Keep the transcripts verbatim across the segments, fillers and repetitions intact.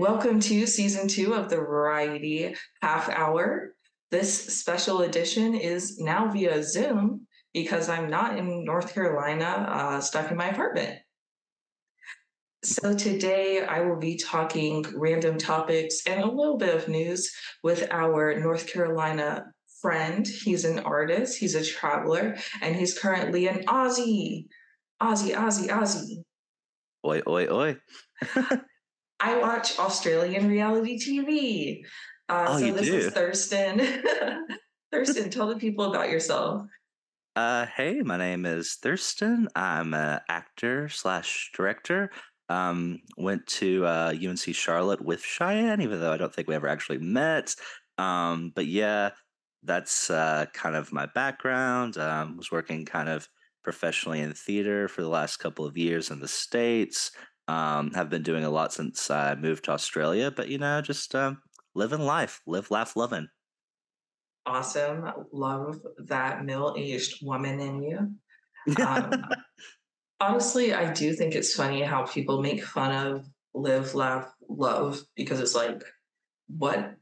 welcome to season two of the Variety Half Hour. This special edition is now via Zoom because I'm not in North Carolina, uh, stuck in my apartment. So today I will be talking random topics and a little bit of news with our North Carolina friend. He's an artist, he's a traveler, and he's currently an Aussie. Aussie, Aussie, Aussie. Oi, oi, oi. I watch Australian reality T V. Uh, oh, so you this do. is Thurston. Thurston, tell the people about yourself. Uh, hey, my name is Thurston. I'm an actor slash director. Um, went to uh, U N C Charlotte with Cheyenne, even though I don't think we ever actually met. Um, but yeah, that's uh, kind of my background. Um, was working kind of professionally in theater for the last couple of years in the States. Um, have been doing a lot since I moved to Australia, but you know, just um, living life, live, laugh, loving. Awesome. Love that middle-aged woman in you. Um, honestly, I do think it's funny how people make fun of live, laugh, love, because it's like, what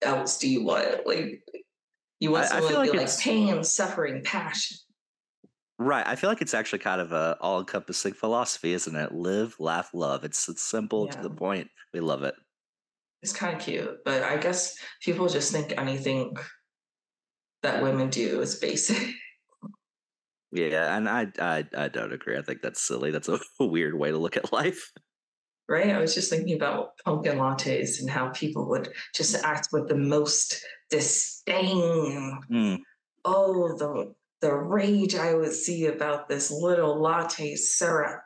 else do you want? Like, you want I, someone I feel to like be like pain, suffering, passion. Right. I feel like it's actually kind of a all-encompassing philosophy, isn't it? Live, laugh, love. It's, it's simple, yeah. To the point. We love it. It's kind of cute, but I guess people just think anything that women do is basic. Yeah, and I, I, I don't agree. I think that's silly. That's a weird way to look at life. Right? I was just thinking about pumpkin lattes and how people would just act with the most disdain. Mm. Oh, the... the rage I would see about this little latte syrup.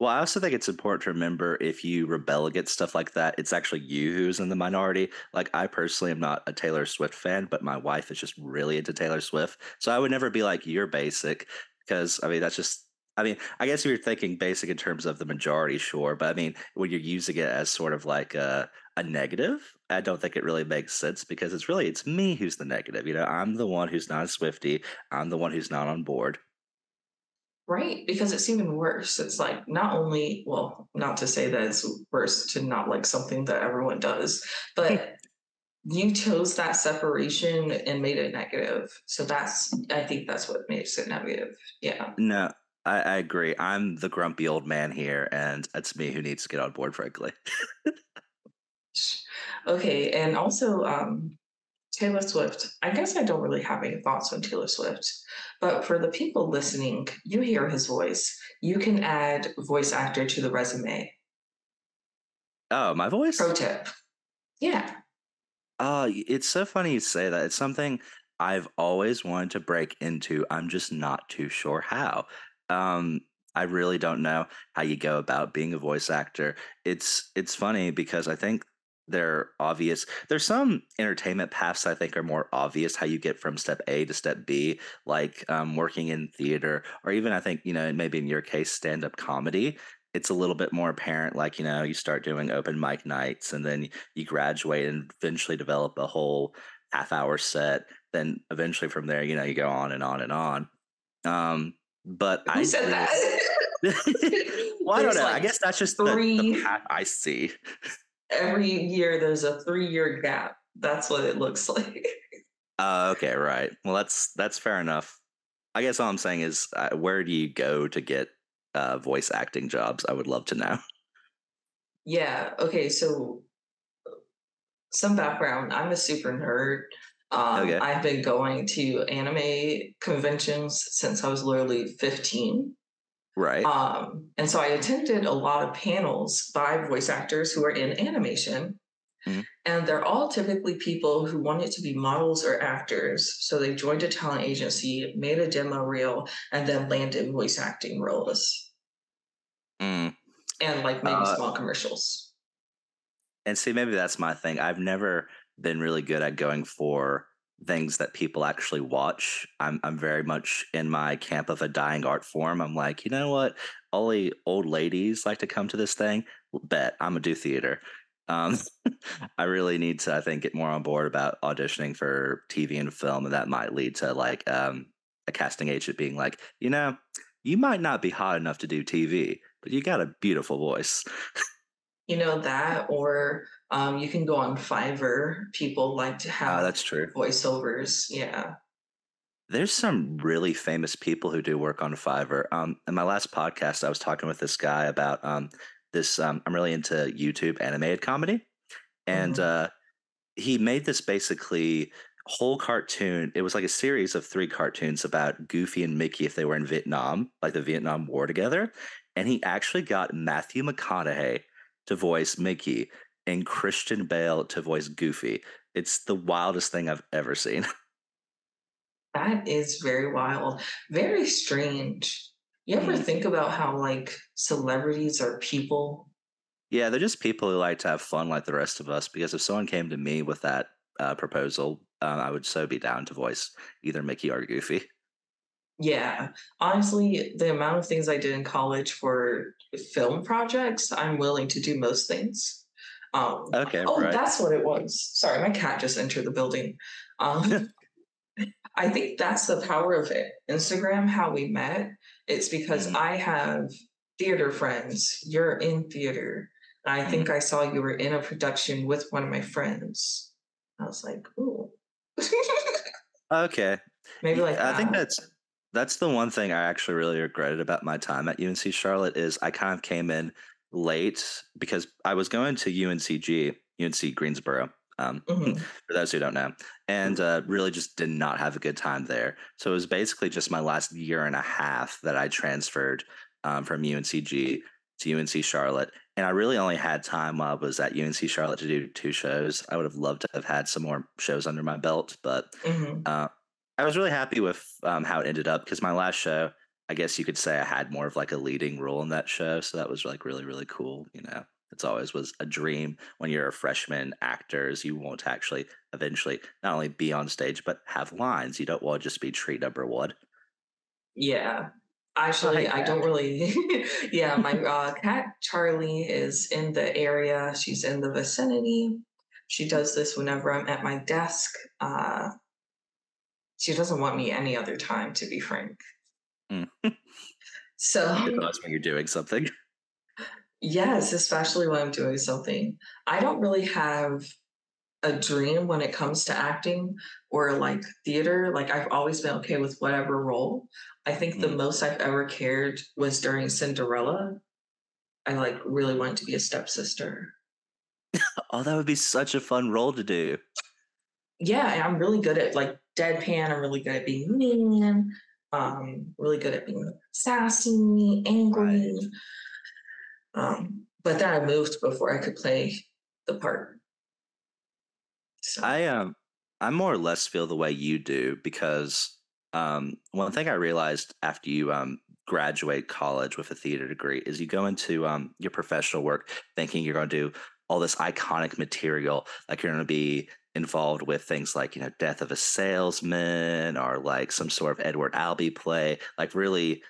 Well, I also think it's important to remember if you rebel against stuff like that, it's actually you who's in the minority. Like, I personally am not a Taylor Swift fan, but my wife is just really into Taylor Swift. So I would never be like, you're basic, because, I mean, that's just, I mean, I guess if you're thinking basic in terms of the majority, sure. But, I mean, when you're using it as sort of like a, a negative, I don't think it really makes sense, because it's really, it's me who's the negative. You know, I'm the one who's not a Swiftie. I'm the one who's not on board. Right. Because it's even worse. It's like, not only, well, not to say that it's worse to not like something that everyone does, but you chose that separation and made it negative. So that's, I think that's what makes it negative. Yeah. No, I, I agree. I'm the grumpy old man here, and it's me who needs to get on board, frankly. Okay, and also um, Taylor Swift. I guess I don't really have any thoughts on Taylor Swift, but for the people listening, you hear his voice. You can add voice actor to the resume. Oh, my voice? Pro tip. Yeah. Uh, it's so funny you say that. It's something I've always wanted to break into. I'm just not too sure how. Um, I really don't know how you go about being a voice actor. It's it's funny because I think they're obvious. There's some entertainment paths I think are more obvious, how you get from step A to step B, like um, working in theater, or even I think, you know, maybe in your case, stand-up comedy. It's a little bit more apparent, like, you know, you start doing open mic nights and then you graduate and eventually develop a whole half hour set. Then eventually from there, you know, you go on and on and on. Um, but Who I said that? Well, I don't know. Like I guess that's just three... the, the path I see. Every year there's a three-year gap. That's what it looks like. Uh, okay, right. Well, that's that's fair enough. I guess all I'm saying is, uh, where do you go to get uh, voice acting jobs? I would love to know. Yeah, okay, so some background. I'm a super nerd. Um, okay. I've been going to anime conventions since I was literally fifteen. Right. Um, and so I attended a lot of panels by voice actors who are in animation. Mm-hmm. And they're all typically people who wanted to be models or actors. So they joined a talent agency, made a demo reel, and then landed voice acting roles. Mm. And like maybe uh, small commercials. And see, maybe that's my thing. I've never been really good at going for things that people actually watch. I'm I'm very much in my camp of a dying art form. I'm like, you know what? All the old ladies like to come to this thing. Bet I'm gonna do theater. Um, I really need to, I think, get more on board about auditioning for T V and film, and that might lead to like um, a casting agent being like, you know, you might not be hot enough to do T V, but you got a beautiful voice. you know, that, or um, you can go on Fiverr. People like to have oh, that's true. voiceovers. Yeah. There's some really famous people who do work on Fiverr. Um, in my last podcast, I was talking with this guy about um, this. Um, I'm really into YouTube animated comedy. And mm-hmm. uh, he made this basically whole cartoon. It was like a series of three cartoons about Goofy and Mickey if they were in Vietnam, like the Vietnam War together. And he actually got Matthew McConaughey to voice Mickey and Christian Bale to voice Goofy. It's the wildest thing I've ever seen. That is very wild, very strange. You ever think about how, like, celebrities are people? Yeah, they're just people who like to have fun like the rest of us, because if someone came to me with that uh, proposal, uh, I would so be down to voice either Mickey or Goofy. Yeah. Honestly, the amount of things I did in college for film projects, I'm willing to do most things. Um, okay. Oh, right. That's what it was. Sorry, my cat just entered the building. Um I think that's the power of it. Instagram, how we met. It's because mm-hmm. I have theater friends. You're in theater. And I mm-hmm. think I saw you were in a production with one of my friends. I was like, ooh. Okay. Maybe like that. I think that's that's the one thing I actually really regretted about my time at U N C Charlotte is I kind of came in late because I was going to U N C G, U N C Greensboro. Um, mm-hmm. For those who don't know, and uh, really just did not have a good time there. So it was basically just my last year and a half that I transferred um, from U N C G to U N C Charlotte. And I really only had time while I was at U N C Charlotte to do two shows. I would have loved to have had some more shows under my belt, but mm-hmm. uh, I was really happy with um, how it ended up, because my last show, I guess you could say I had more of like a leading role in that show. So that was like really, really cool, you know. It's always was a dream when you're a freshman actors, you won't actually eventually not only be on stage, but have lines. You don't want to just be tree number one. Yeah, actually, I, I don't really. Yeah, my uh, cat Charlie is in the area. She's in the vicinity. She does this whenever I'm at my desk. Uh, she doesn't want me any other time, to be frank. Mm. So that's when you're doing something. Yes, especially when I'm doing something. I don't really have a dream when it comes to acting or like theater. Like I've always been okay with whatever role. I think mm-hmm. the most I've ever cared was during Cinderella. I like really wanted to be a stepsister. Oh, that would be such a fun role to do. Yeah, and I'm really good at like deadpan. I'm really good at being mean. Um, really good at being sassy, angry. Right. Um, but then I moved before I could play the part. So. I um, I more or less feel the way you do, because um, one thing I realized after you um, graduate college with a theater degree is you go into um, your professional work thinking you're going to do all this iconic material, like you're going to be involved with things like, you know, Death of a Salesman or like some sort of Edward Albee play, like really.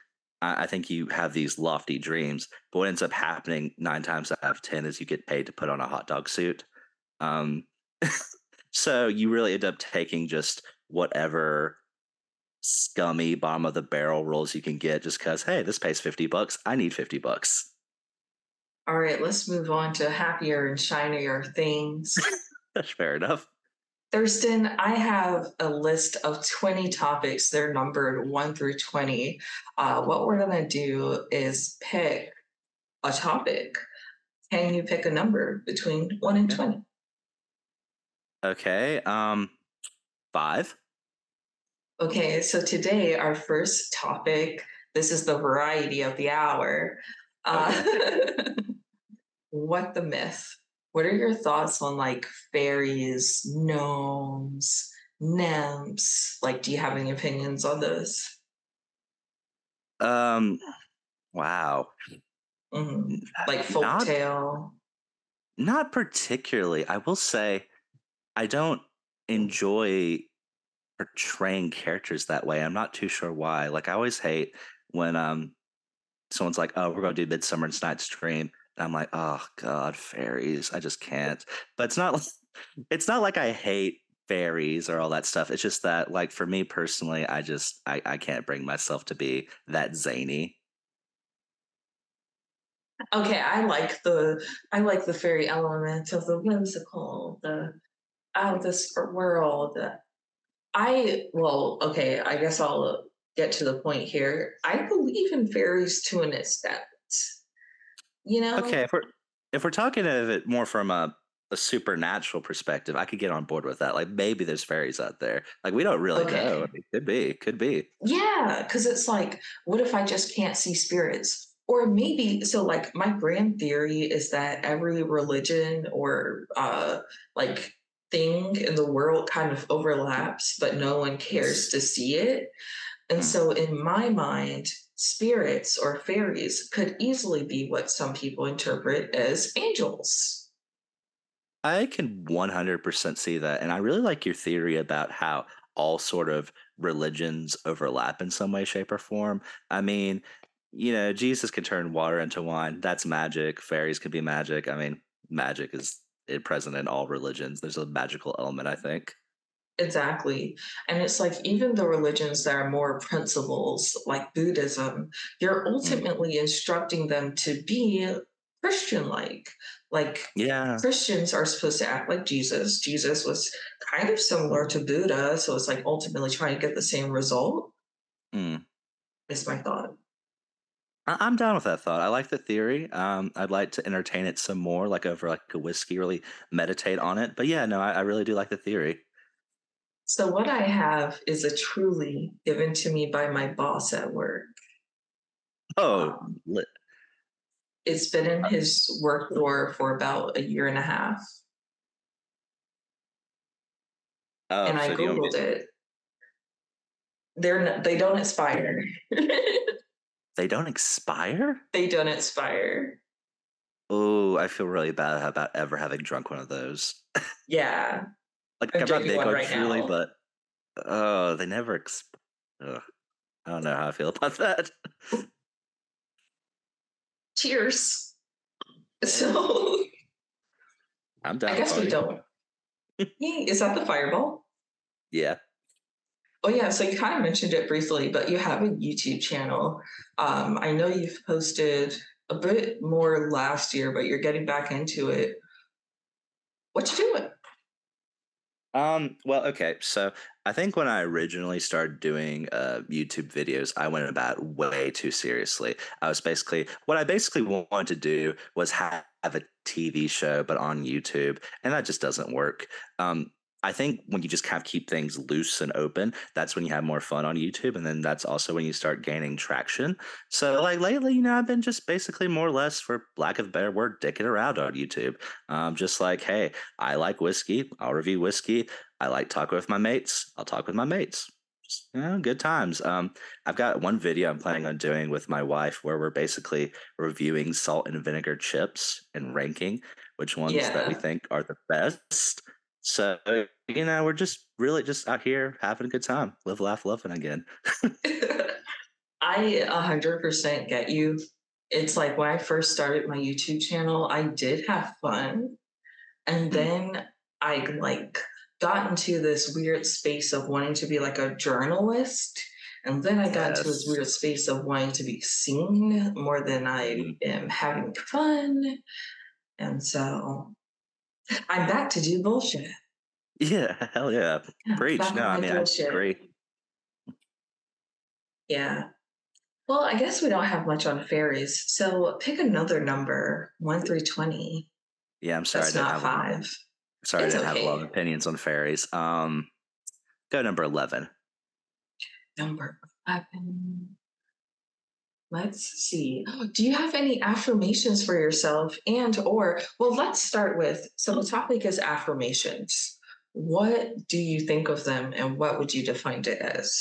I think you have these lofty dreams, but what ends up happening nine times out of ten is you get paid to put on a hot dog suit. Um, so you really end up taking just whatever scummy bottom of the barrel roles you can get, just because, hey, this pays fifty bucks. I need fifty bucks. All right, let's move on to happier and shinier things. That's fair enough. Thurston, I have a list of twenty topics. They're numbered one through twenty. Uh, what we're going to do is pick a topic. Can you pick a number between one and twenty? Okay, um, five. Okay, so today, our first topic, this is the variety of the hour. Uh, okay. What the myth? What are your thoughts on like fairies, gnomes, nymphs? Like, do you have any opinions on those? Um, wow. Mm-hmm. Like folktale? Not, not particularly. I will say I don't enjoy portraying characters that way. I'm not too sure why. Like, I always hate when um someone's like, oh, we're going to do Midsummer Night's Dream. I'm like, oh God, fairies. I just can't. But it's not, it's not like I hate fairies or all that stuff. It's just that, like, for me personally, I just, I, I can't bring myself to be that zany. Okay, I like the I like the fairy element of the whimsical, the out of this world. I well, okay, I guess I'll get to the point here. I believe in fairies to an extent. You know. Okay, if we're if we're talking of it more from a, a supernatural perspective, I could get on board with that. Like maybe there's fairies out there. Like we don't really okay. know. It could be. Could be. Yeah, because it's like, what if I just can't see spirits? Or maybe, so like my grand theory is that every religion or uh, like thing in the world kind of overlaps, but no one cares to see it. And so in my mind, spirits or fairies could easily be what some people interpret as angels. I can one hundred percent see that. And I really like your theory about how all sort of religions overlap in some way, shape, or form. I mean, you know, Jesus can turn water into wine. That's magic. Fairies can be magic. I mean, magic is present in all religions. There's a magical element, I think. Exactly. And it's like even the religions that are more principles, like Buddhism, you're ultimately mm. instructing them to be Christian-like. Like yeah. Christians are supposed to act like Jesus. Jesus was kind of similar to Buddha. So it's like ultimately trying to get the same result. Mm. Is my thought. I'm down with that thought. I like the theory. Um, I'd like to entertain it some more, like over like a whiskey, really meditate on it. But yeah, no, I, I really do like the theory. So what I have is a truly given to me by my boss at work. Oh, um, lit. It's been in his work drawer for about a year and a half. Oh, and so I Googled to... it. They're not, they don't expire. They don't expire? They don't expire. Oh, I feel really bad about ever having drunk one of those. Yeah. Like, I'm, I'm not big on right truly, now. But oh, they never expire. I don't know how I feel about that. Cheers. So, I'm down. I guess party. We don't. Is that the fireball? Yeah. Oh, yeah. So you kind of mentioned it briefly, but you have a YouTube channel. Um, I know you've posted a bit more last year, but you're getting back into it. What you doing? Um, well, okay. So I think when I originally started doing uh, YouTube videos, I went about way too seriously. I was basically, what I basically wanted to do was have a T V show, but on YouTube, and that just doesn't work. Um, I think when you just kind of keep things loose and open, that's when you have more fun on YouTube. And then that's also when you start gaining traction. So like lately, you know, I've been just basically more or less, for lack of a better word, dicking around on YouTube. Um, just like, hey, I like whiskey. I'll review whiskey. I like talking with my mates. I'll talk with my mates. Just, you know, good times. Um, I've got one video I'm planning on doing with my wife where we're basically reviewing salt and vinegar chips and ranking which ones yeah. that we think are the best. So, you know, we're just really just out here having a good time. Live, laugh, loving again. I one hundred percent get you. It's like when I first started my YouTube channel, I did have fun. And then I like got into this weird space of wanting to be like a journalist. And then I got yes. into this weird space of wanting to be seen more than I am having fun. And so... I'm back to do bullshit. Yeah, hell yeah. Preach. Yeah, no, I mean, bullshit. I agree. Yeah. Well, I guess we don't have much on fairies. So pick another number, one through twenty. Yeah, I'm sorry. That's I didn't not have five. One. Sorry, it's I didn't okay. have a lot of opinions on fairies. Um, Go number eleven. Number eleven. Let's see. Oh, do you have any affirmations for yourself and or, well, let's start with, so the topic is affirmations. What do you think of them and what would you define it as?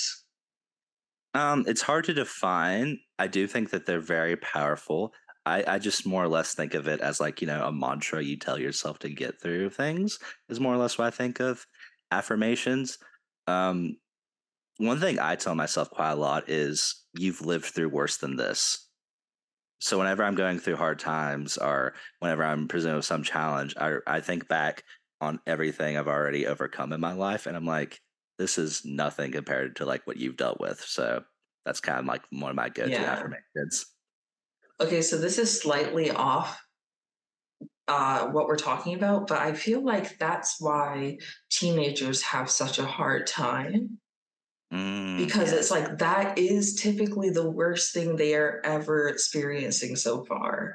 Um, it's hard to define. I do think that they're very powerful. I, I just more or less think of it as like, you know, a mantra you tell yourself to get through things is more or less what I think of affirmations. Um, one thing I tell myself quite a lot is, you've lived through worse than this. So whenever I'm going through hard times or whenever I'm presented with some challenge, I, I think back on everything I've already overcome in my life. And I'm like, this is nothing compared to like what you've dealt with. So that's kind of like one of my go-to yeah. affirmations. Okay, so this is slightly off uh, what we're talking about, but I feel like that's why teenagers have such a hard time. Mm. Because it's like that is typically the worst thing they are ever experiencing so far.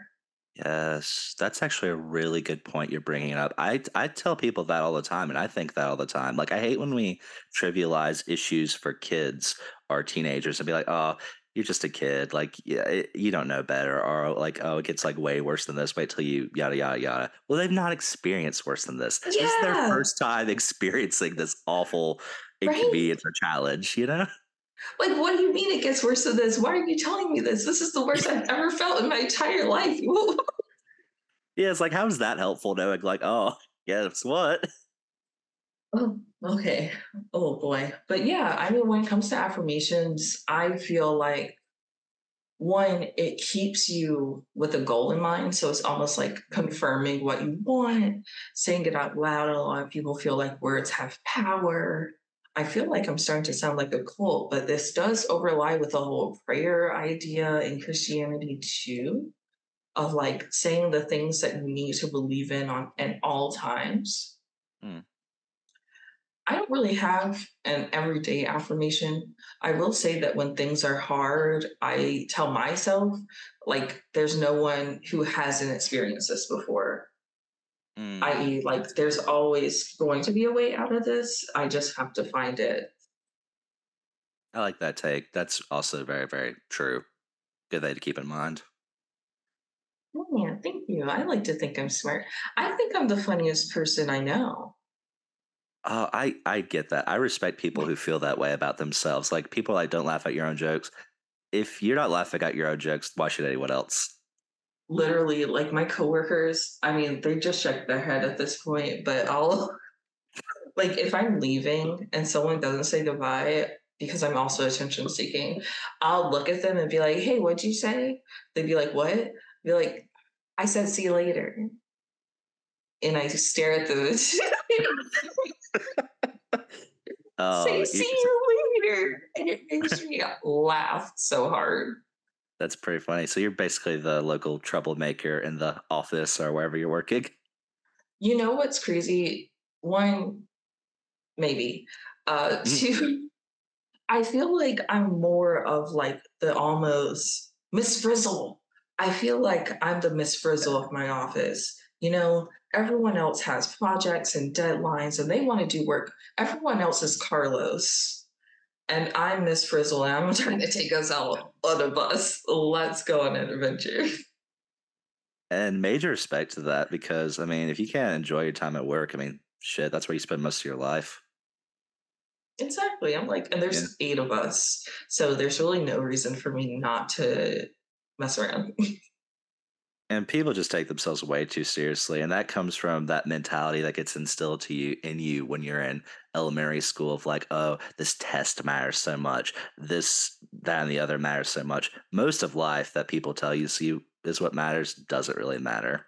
Yes, that's actually a really good point you're bringing up. I I tell people that all the time, and I think that all the time. Like, I hate when we trivialize issues for kids or teenagers and be like, oh, you're just a kid. Like, yeah, you don't know better. Or like, oh, it gets like way worse than this. Wait till you yada, yada, yada. Well, they've not experienced worse than this. Yeah. This is their first time experiencing this awful inconvenience right? or challenge, you know? Like, what do you mean it gets worse than this? Why are you telling me this? This is the worst I've ever felt in my entire life. Yeah, it's like, how is that helpful knowing, like, oh, guess what? Oh, okay. Oh, boy. But yeah, I mean, when it comes to affirmations, I feel like, one, it keeps you with a goal in mind. So it's almost like confirming what you want, saying it out loud. A lot of people feel like words have power. I feel like I'm starting to sound like a cult, but this does overlap with the whole prayer idea in Christianity too, of like saying the things that you need to believe in on at all times. Mm. I don't really have an everyday affirmation. I will say that when things are hard, I tell myself, like, there's no one who hasn't experienced this before. Mm. that is, like, there's always going to be a way out of this. I just have to find it. I like that take. That's also very, very true. Good thing to keep in mind. Yeah, thank you. I like to think I'm smart. I think I'm the funniest person I know. Oh, I, I get that. I respect people who feel that way about themselves. Like, people like, don't laugh at your own jokes. If you're not laughing at your own jokes, why should anyone else? Literally, like, my coworkers, I mean, they just shake their head at this point, but I'll, like, if I'm leaving and someone doesn't say goodbye, because I'm also attention seeking, I'll look at them and be like, hey, what'd you say? They'd be like, what? I'd be like, I said, see you later. And I just stare at them. oh, say, see you later. And it makes me laugh so hard. That's pretty funny. So you're basically the local troublemaker in the office or wherever you're working. You know what's crazy? One, maybe. Uh, two, I feel like I'm more of like the almost Miss Frizzle. I feel like I'm the Miss Frizzle of my office. You know, everyone else has projects and deadlines and they want to do work. Everyone else is Carlos. And I'm Miss Frizzle, and I'm trying to take us all on a bus. Let's go on an adventure. And major respect to that, because, I mean, if you can't enjoy your time at work, I mean, shit, that's where you spend most of your life. Exactly. I'm like, and there's yeah. eight of us. So there's really no reason for me not to mess around. And people just take themselves way too seriously. And that comes from that mentality that gets instilled to you in you when you're in elementary school of like, oh, this test matters so much. This, that, and the other matters so much. Most of life that people tell you see is what matters doesn't really matter.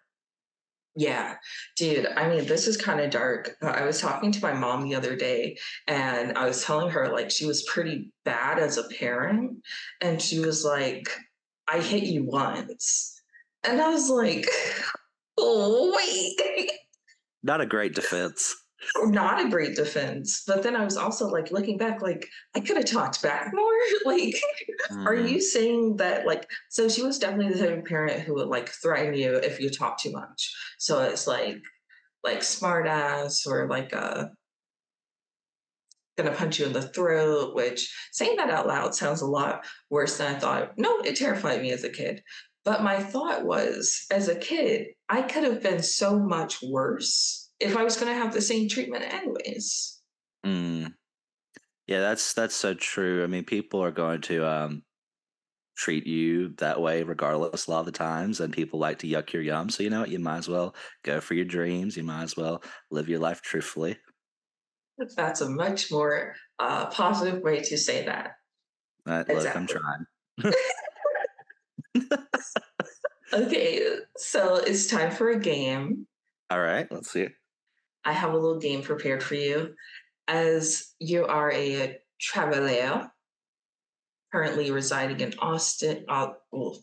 Yeah, dude. I mean, this is kind of dark. I was talking to my mom the other day and I was telling her like she was pretty bad as a parent. And she was like, I hit you once. And I was like, oh, wait. Not a great defense. Not a great defense. But then I was also like looking back, like I could have talked back more. Like, mm. are you saying that like, so she was definitely the type of parent who would like threaten you if you talk too much. So it's like, like smart ass or like a, gonna punch you in the throat, which saying that out loud sounds a lot worse than I thought. No, it terrified me as a kid. But my thought was, as a kid, I could have been so much worse if I was going to have the same treatment anyways. Mm. Yeah, that's that's so true. I mean, people are going to um, treat you that way regardless a lot of the times, and people like to yuck your yum. So you know what? You might as well go for your dreams. You might as well live your life truthfully. That's a much more uh, positive way to say that. Right, exactly. Look, I'm trying. Okay, so it's time for a game. All right, let's see it. I have a little game prepared for you. As you are a Travelo, currently residing in Austin, uh,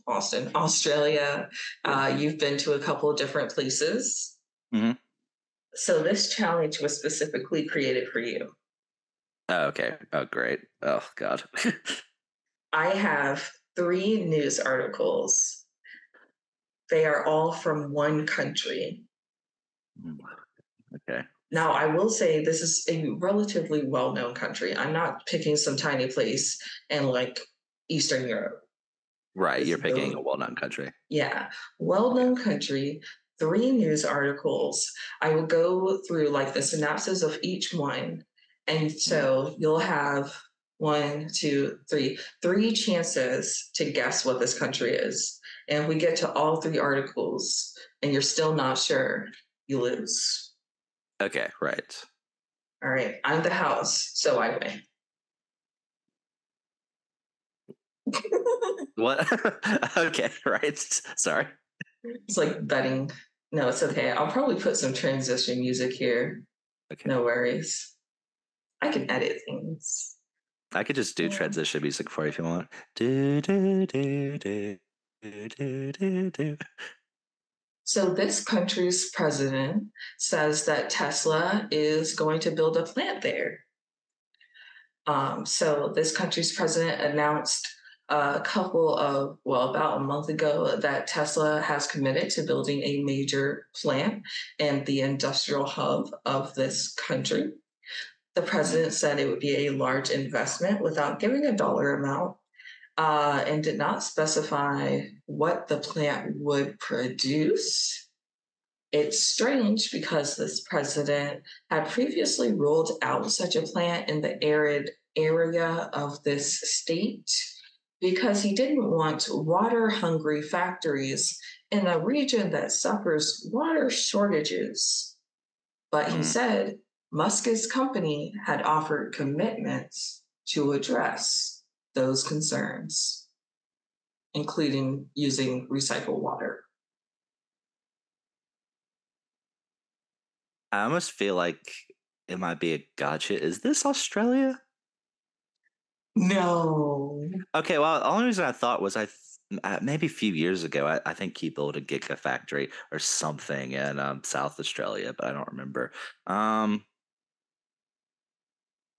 Austin, Australia. Uh, you've been to a couple of different places. Mm-hmm. So this challenge was specifically created for you. Oh, okay. Oh, great. Oh, God. I have three news articles. They are all from one country. Okay. Now, I will say this is a relatively well-known country. I'm not picking some tiny place in like Eastern Europe. Right. You're picking a well-known country. Yeah. Well-known country. Three news articles. I will go through like the synopsis of each one. And so you'll have one, two, three, three chances to guess what this country is. And if we get to all three articles and you're still not sure, you lose. Okay, right. All right. I'm the house, so I win. What? Okay, right. Sorry. It's like betting. No, it's okay. I'll probably put some transition music here. Okay. No worries. I can edit things. I could just do yeah. transition music for you if you want. Do, do, do, do, do, do, do. So this country's president says that Tesla is going to build a plant there. Um, so this country's president announced a couple of, well, about a month ago that Tesla has committed to building a major plant in the industrial hub of this country. The president said it would be a large investment without giving a dollar amount uh, and did not specify what the plant would produce. It's strange because this president had previously ruled out such a plant in the arid area of this state because he didn't want water-hungry factories in a region that suffers water shortages. But he said Musk's company had offered commitments to address those concerns, including using recycled water. I almost feel like it might be a gotcha. Is this Australia? No. Okay, well, the only reason I thought was I th- maybe a few years ago, I, I think he built a gigafactory or something in um, South Australia, but I don't remember. Um,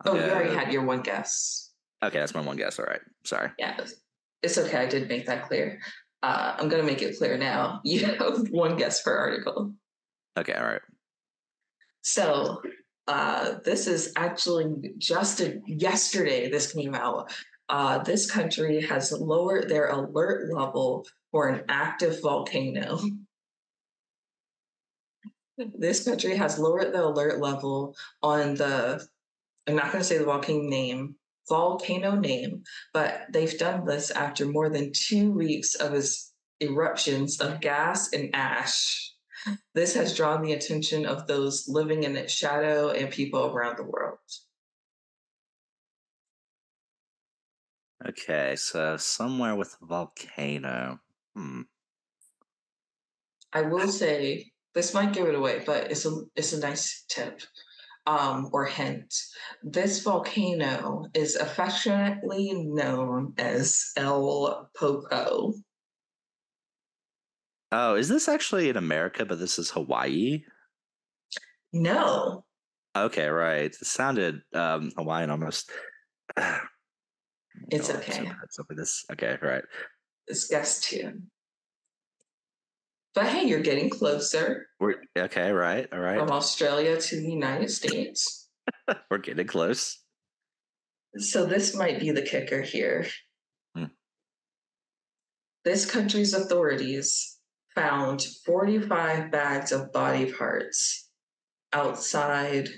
Oh, you already had your one guess. Okay, that's my one guess. All right. Sorry. Yeah, it's okay. I did make that clear. Uh, I'm going to make it clear now. You have one guess per article. Okay, all right. So uh, this is actually just a, yesterday this came out. Uh, this country has lowered their alert level for an active volcano. This country has lowered the alert level on the I'm not going to say the volcano name, volcano name, but they've done this after more than two weeks of its eruptions of gas and ash. This has drawn the attention of those living in its shadow and people around the world. Okay, so somewhere with a volcano. Hmm. I will say, this might give it away, but it's a, it's a nice tip. Um, or hint, this volcano is affectionately known as El Popo. Oh, is this actually in America, but this is Hawaii? No. Okay, right. It sounded um, Hawaiian almost. It's no, okay. It's over this. Okay, right. It's guess two. But hey, you're getting closer. We're, okay, right, all right. From Australia to the United States. We're getting close. So this might be the kicker here. Hmm. This country's authorities found forty-five bags of body parts outside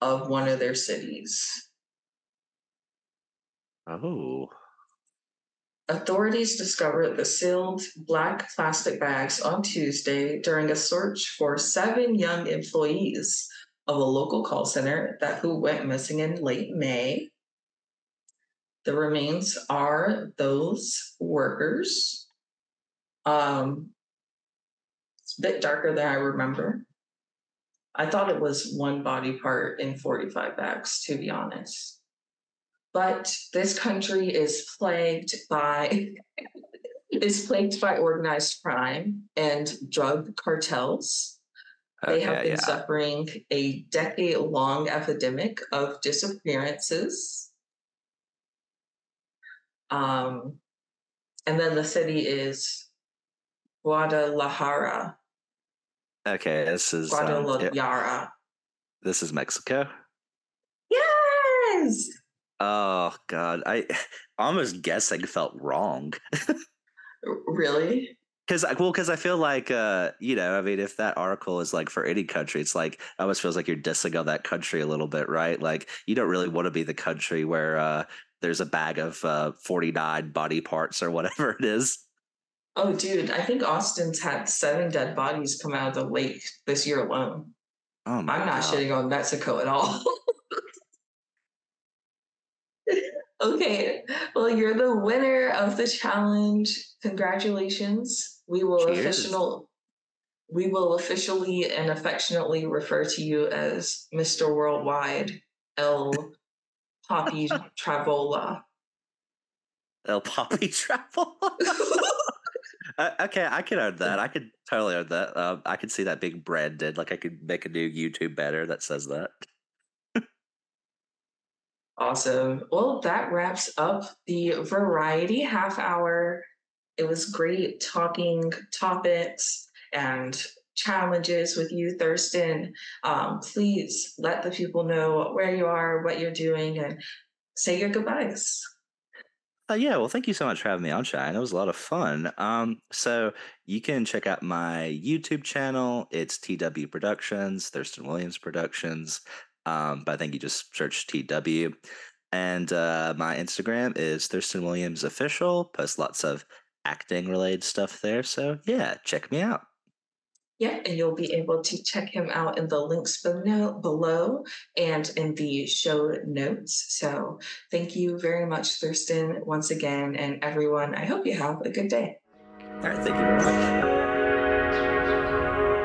of one of their cities. Oh. Authorities discovered the sealed black plastic bags on Tuesday during a search for seven young employees of a local call center that who went missing in late May. The remains are those workers. Um, it's a bit darker than I remember. I thought it was one body part in forty-five bags, to be honest. But this country is plagued by is plagued by organized crime and drug cartels. They okay, have been yeah. suffering a decade-long epidemic of disappearances. Um, and then the city is Guadalajara. Okay, this is Guadalajara. Um, this is Mexico? Yes! Oh, God. I almost guessing felt wrong. Really? Because well, because I feel like, uh, you know, I mean, if that article is like for any country, it's like it almost feels like you're dissing on that country a little bit, right? Like you don't really want to be the country where uh, there's a bag of uh, forty-nine body parts or whatever it is. Oh, dude, I think Austin's had seven dead bodies come out of the lake this year alone. Oh, my I'm not God. shitting on Mexico at all. Okay, well, you're the winner of the challenge. Congratulations. We will official, we will officially and affectionately refer to you as Mister Worldwide, El Poppy Travola. El Poppy Travola. uh, okay, I can own that. I could totally own that. Um, I can see that being branded. Like I could make a new YouTube banner that says that. Awesome. Well, that wraps up the Variety Half Hour. It was great talking topics and challenges with you, Thurston. Um, please let the people know where you are, what you're doing, and say your goodbyes. Uh, yeah, well, thank you so much for having me on, Cheyenne. It was a lot of fun. Um, so you can check out my YouTube channel. It's T W Productions, Thurston Williams Productions. Um, but I think you just search T W. And uh, my Instagram is Thurston Williams Official. Post lots of acting related stuff there. So yeah, check me out. Yeah, and you'll be able to check him out in the links below and in the show notes. So thank you very much, Thurston, once again. And everyone, I hope you have a good day. All right, thank you very much.